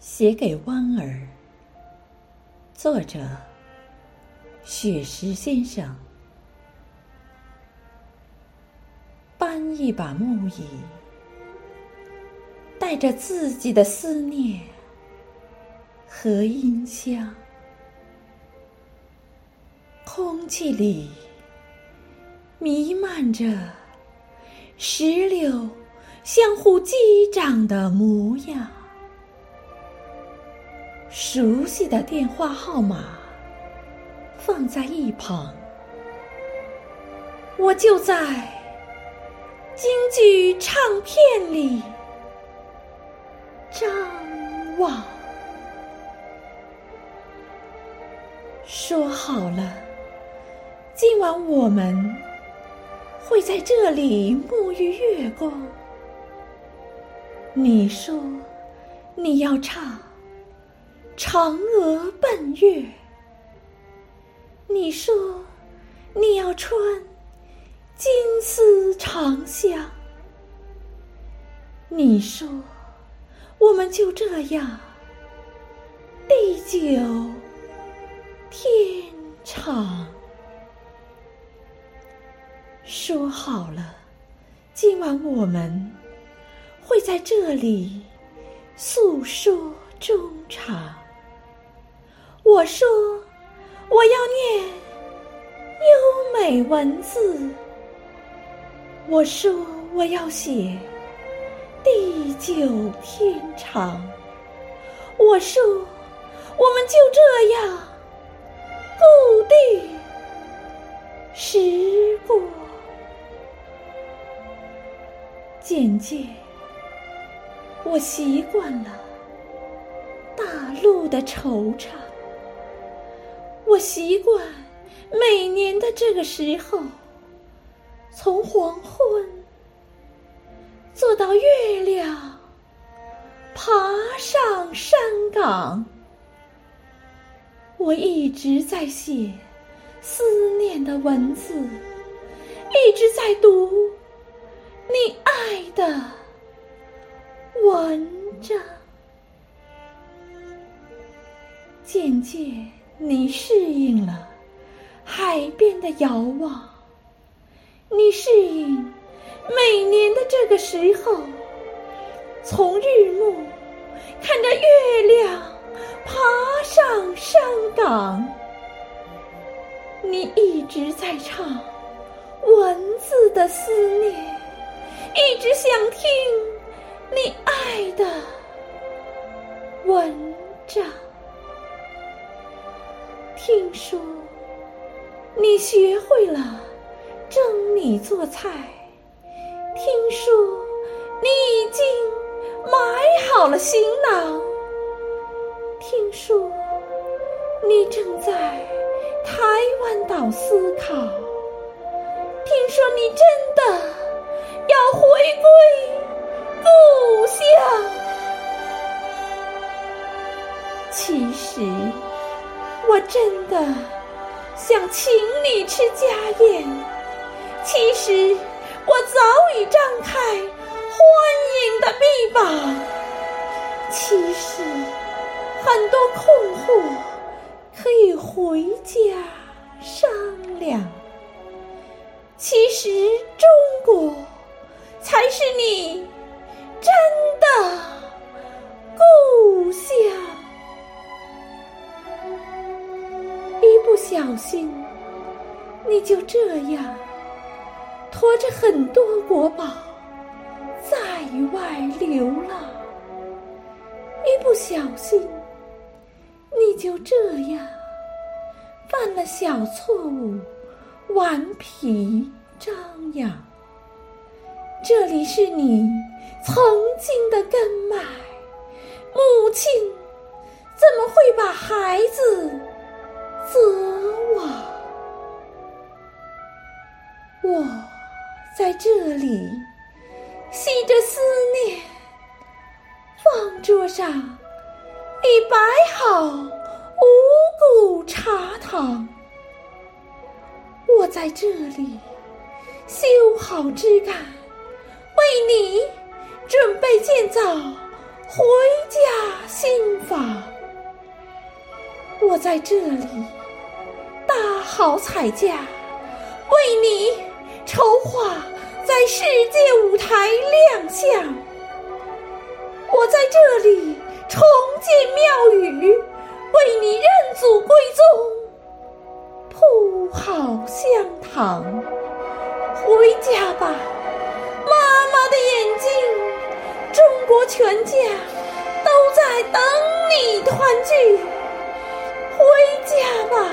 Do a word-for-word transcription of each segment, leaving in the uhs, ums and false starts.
写给湾儿，作者许石先生。搬一把木椅，带着自己的思念和音箱，空气里弥漫着石榴相互击掌的模样。熟悉的电话号码放在一旁，我就在京剧唱片里张望。说好了，今晚我们会在这里沐浴月光。你说你要唱嫦娥奔月，你说你要穿金丝长香，你说我们就这样地久天长。说好了，今晚我们会在这里诉说衷肠。我说我要念优美文字，我说我要写地久天长，我说我们就这样固定时光。渐渐我习惯了大陆的惆怅，我习惯每年的这个时候，从黄昏坐到月亮爬上山岗。我一直在写思念的文字，一直在读你爱的文章。渐渐你适应了海边的遥望，你适应每年的这个时候，从日暮看着月亮爬上山岗。你一直在唱文字的思念，一直想听你爱的文章。听说你学会了蒸米做菜，听说你已经买好了行囊，听说你正在台湾岛思考，听说你真的要回归故乡。其实我真的想请你吃家宴，其实我早已张开欢迎的臂膀，其实很多困惑可以回家商量，其实中国才是你真的故乡。不小心你就这样驮着很多国宝在外流浪，一不小心你就这样犯了小错误，顽皮张扬。这里是你曾经的根脉，母亲怎么会把孩子责我？我在这里吸着思念，放桌上已摆好五谷茶汤，我在这里修好枝干，为你准备建造回家心法。我在这里大好彩价，为你筹划在世界舞台亮相。我在这里重建庙宇，为你认祖归宗，铺好香堂。回家吧，妈妈的眼睛，中国全家都在等你团聚。回家吧，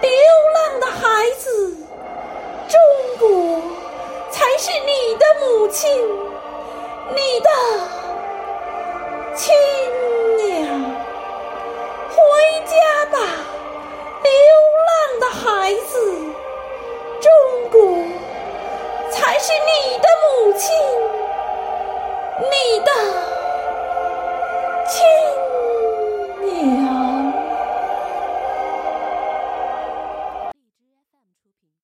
流浪的孩子，中国才是你的母亲，你的亲娘。回家吧，流浪的孩子，中国才是你的母亲，你的亲娘。